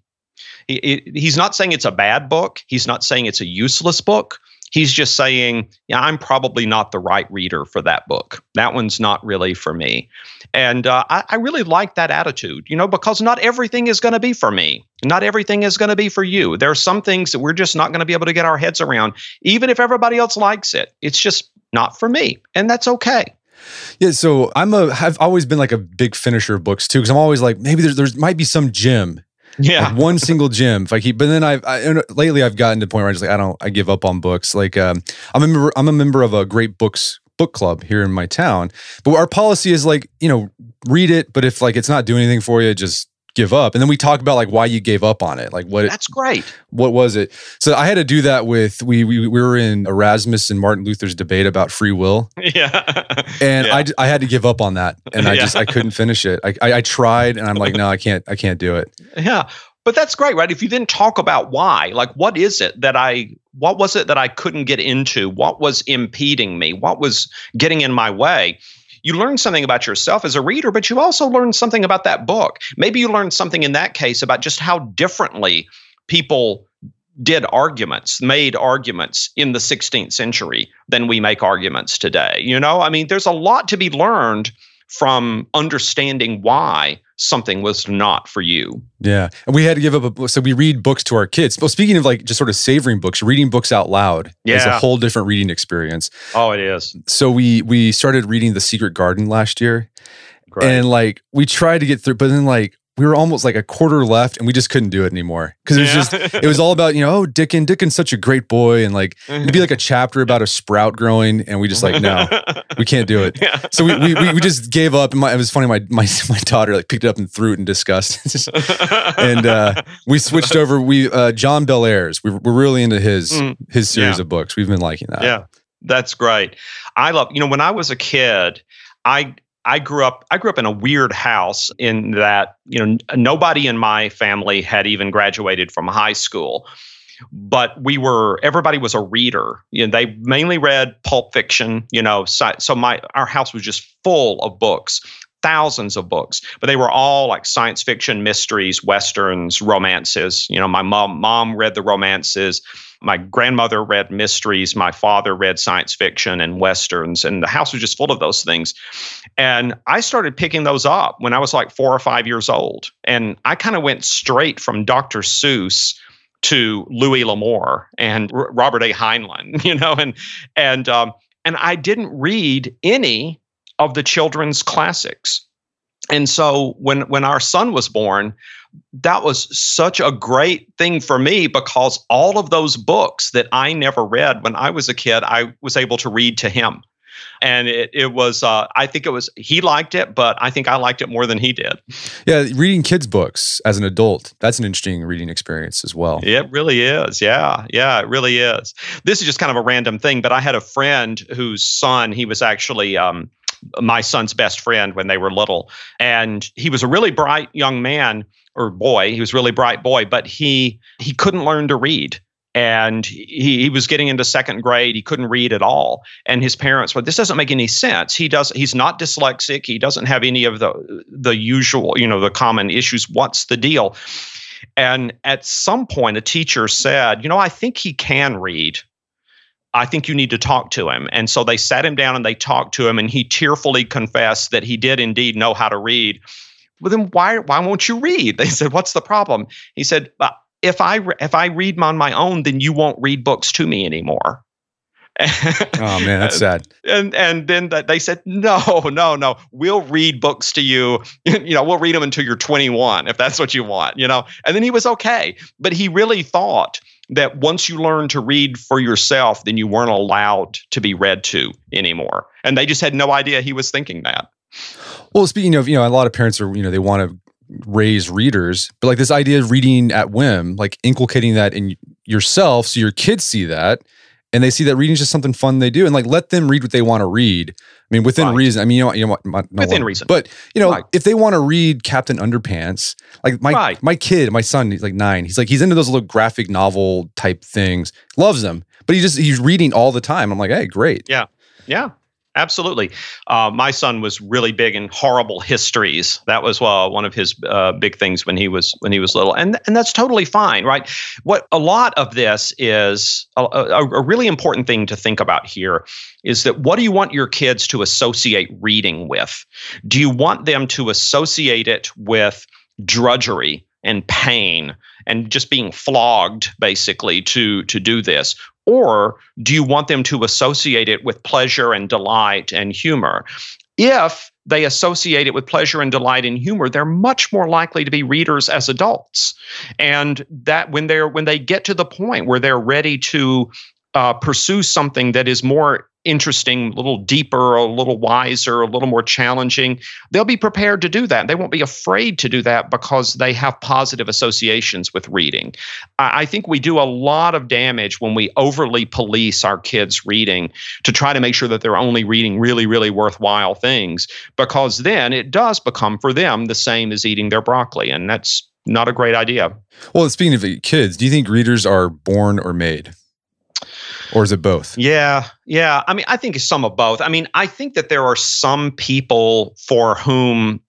He's not saying it's a bad book. He's not saying it's a useless book. He's just saying, yeah, I'm probably not the right reader for that book. That one's not really for me. And I really like that attitude, because not everything is going to be for me. Not everything is going to be for you. There are some things that we're just not going to be able to get our heads around, even if everybody else likes it. It's just not for me. And that's okay. Yeah, so I've always been like a big finisher of books too, because I'm always like, maybe there's might be some gem. Yeah, like one single gem. If I keep, but then lately I've gotten to the point where I just like I give up on books. Like I'm a member of a Great Books book club here in my town. But our policy is like read it, but if like it's not doing anything for you, just give up. And then we talk about like why you gave up on it. Like what? That's great. What was it? So I had to do that with we were in Erasmus and Martin Luther's debate about free will. Yeah. And yeah. I had to give up on that, and I couldn't finish it. I tried, and I'm like, no, I can't do it. Yeah, but that's great, right? If you didn't talk about why, like what was it that I couldn't get into? What was impeding me? What was getting in my way? You learn something about yourself as a reader, but you also learn something about that book. Maybe you learned something in that case about just how differently people made arguments in the 16th century than we make arguments today. There's a lot to be learned from understanding why something was not for you. Yeah. And we had to give up so we read books to our kids. Well, speaking of like just sort of savoring books, reading books out loud is a whole different reading experience. Oh, it is. So we started reading The Secret Garden last year. Great. And like we tried to get through, but then like we were almost like a quarter left and we just couldn't do it anymore. Cause it was it was all about, oh, Dickens, such a great boy. And like, it'd be like a chapter about a sprout growing. And we just like, no, we can't do it. Yeah. So we just gave up. And it was funny. My daughter like picked it up and threw it in disgust. And we switched over. John Bel-Air's, we're really into his series of books. We've been liking that. Yeah. That's great. I love, when I was a kid, I grew up in a weird house in that, nobody in my family had even graduated from high school, but everybody was a reader. They mainly read pulp fiction, so our house was just full of books, thousands of books, but they were all like science fiction, mysteries, westerns, romances. My mom read the romances. My grandmother read mysteries. My father read science fiction and westerns, and the house was just full of those things. And I started picking those up when I was like 4 or 5 years old. And I kind of went straight from Dr. Seuss to Louis L'Amour and Robert A. Heinlein, and I didn't read any of the children's classics. And so when our son was born, that was such a great thing for me, because all of those books that I never read when I was a kid, I was able to read to him. And it was, I think it was, he liked it, but I think I liked it more than he did. Yeah, reading kids' books as an adult, that's an interesting reading experience as well. It really is. Yeah, it really is. This is just kind of a random thing, but I had a friend whose son, he was actually my son's best friend when they were little. And he was a really bright young man, or boy, he was a really bright boy, but he couldn't learn to read. And he was getting into second grade. He couldn't read at all. And his parents were, this doesn't make any sense. He's not dyslexic. He doesn't have any of the usual, the common issues. What's the deal? And at some point, a teacher said, I think he can read. I think you need to talk to him. And so they sat him down and they talked to him, and he tearfully confessed that he did indeed know how to read. Well, then why won't you read? They said, what's the problem? He said, if I read on my own, then you won't read books to me anymore. Oh man, that's sad. And then they said, no, we'll read books to you. We'll read them until you're 21, if that's what you want, And then he was okay. But he really thought that once you learn to read for yourself, then you weren't allowed to be read to anymore. And they just had no idea he was thinking that. Well, speaking of, a lot of parents are, they want to raise readers, but like this idea of reading at whim, like inculcating that in yourself so your kids see that and they see that reading is just something fun they do, and like let them read what they want to read. I mean, within reason. I mean, reason. But if they want to read Captain Underpants, like my kid, my son, he's like 9. He's like, he's into those little graphic novel type things, loves them, but he's reading all the time. I'm like, hey, great. Yeah. Absolutely. My son was really big in horrible histories. That was one of his big things when he was little, and that's totally fine, right? What a lot of this is a really important thing to think about here is that what do you want your kids to associate reading with? Do you want them to associate it with drudgery and pain and just being flogged, basically, to do this? Or do you want them to associate it with pleasure and delight and humor? If they associate it with pleasure and delight and humor, they're much more likely to be readers as adults. And that when they get to the point where they're ready to pursue something that is more interesting, a little deeper, a little wiser, a little more challenging, they'll be prepared to do that. They won't be afraid to do that because they have positive associations with reading. I think we do a lot of damage when we overly police our kids' reading to try to make sure that they're only reading really, really worthwhile things, because then it does become for them the same as eating their broccoli, and that's not a great idea. Well, speaking of kids, do you think readers are born or made? Or is it both? Yeah. I mean, I think it's some of both. I mean, I think that there are some people for whom,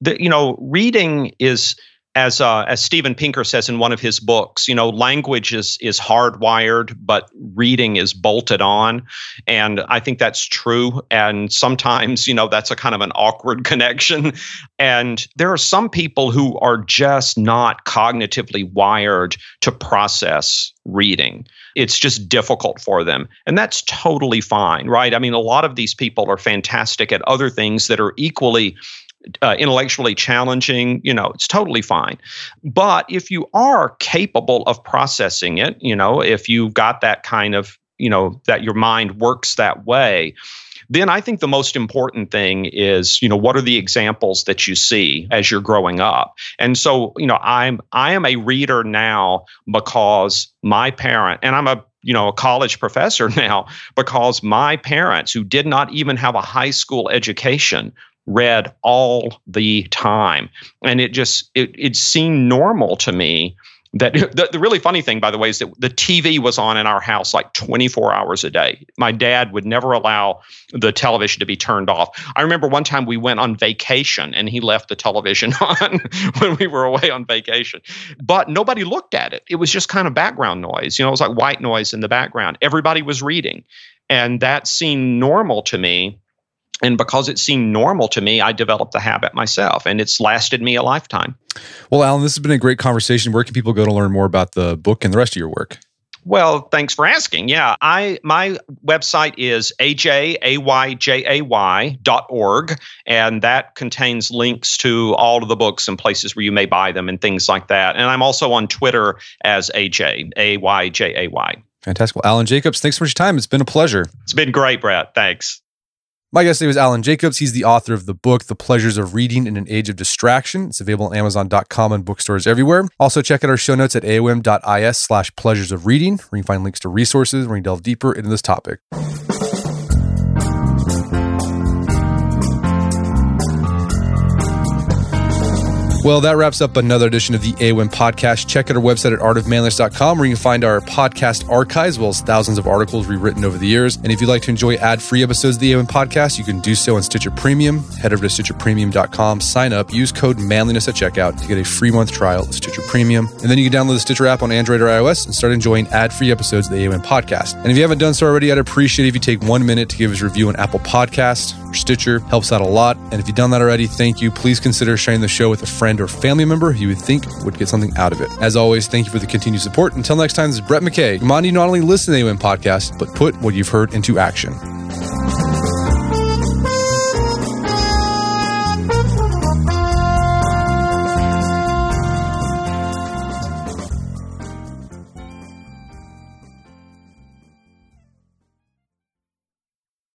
reading is, as Steven Pinker says in one of his books, language is hardwired, but reading is bolted on. And I think that's true. And sometimes, that's a kind of an awkward connection. And there are some people who are just not cognitively wired to process reading. It's just difficult for them. And that's totally fine, right? I mean, a lot of these people are fantastic at other things that are equally intellectually challenging. It's totally fine. But if you are capable of processing it, if you've got that kind of, that your mind works that way, then I think the most important thing is, what are the examples that you see as you're growing up? And so, I am a reader now because my parent, and I'm a college professor now because my parents, who did not even have a high school education, read all the time. And it seemed normal to me. That the really funny thing, by the way, is that the TV was on in our house like 24 hours a day. My dad would never allow the television to be turned off. I remember one time we went on vacation and he left the television on when we were away on vacation. But nobody looked at it. It was just kind of background noise. It was like white noise in the background. Everybody was reading. And that seemed normal to me. And because it seemed normal to me, I developed the habit myself, and it's lasted me a lifetime. Well, Alan, this has been a great conversation. Where can people go to learn more about the book and the rest of your work? Well, thanks for asking. Yeah, my website is ajayjay.org, and that contains links to all of the books and places where you may buy them and things like that. And I'm also on Twitter as AJ, AYJAY. Fantastic. Well, Alan Jacobs, thanks for your time. It's been a pleasure. It's been great, Brett. Thanks. My guest today was Alan Jacobs. He's the author of the book, The Pleasures of Reading in an Age of Distraction. It's available on Amazon.com and bookstores everywhere. Also, check out our show notes at aom.is/pleasuresofreading, where you can find links to resources where you delve deeper into this topic. Well, that wraps up another edition of the AOM podcast. Check out our website at artofmanliness.com, where you can find our podcast archives, as well as thousands of articles rewritten over the years. And if you'd like to enjoy ad-free episodes of the AOM podcast, you can do so on Stitcher Premium. Head over to stitcherpremium.com, sign up, use code manliness at checkout to get a free month trial of Stitcher Premium. And then you can download the Stitcher app on Android or iOS and start enjoying ad-free episodes of the AOM podcast. And if you haven't done so already, I'd appreciate it if you take 1 minute to give us a review on Apple Podcasts or Stitcher. Helps out a lot. And if you've done that already, thank you. Please consider sharing the show with a friend or family member who you would think would get something out of it. As always, thank you for the continued support. Until next time, this is Brett McKay, reminding you not only listen to the AOM podcast, but put what you've heard into action.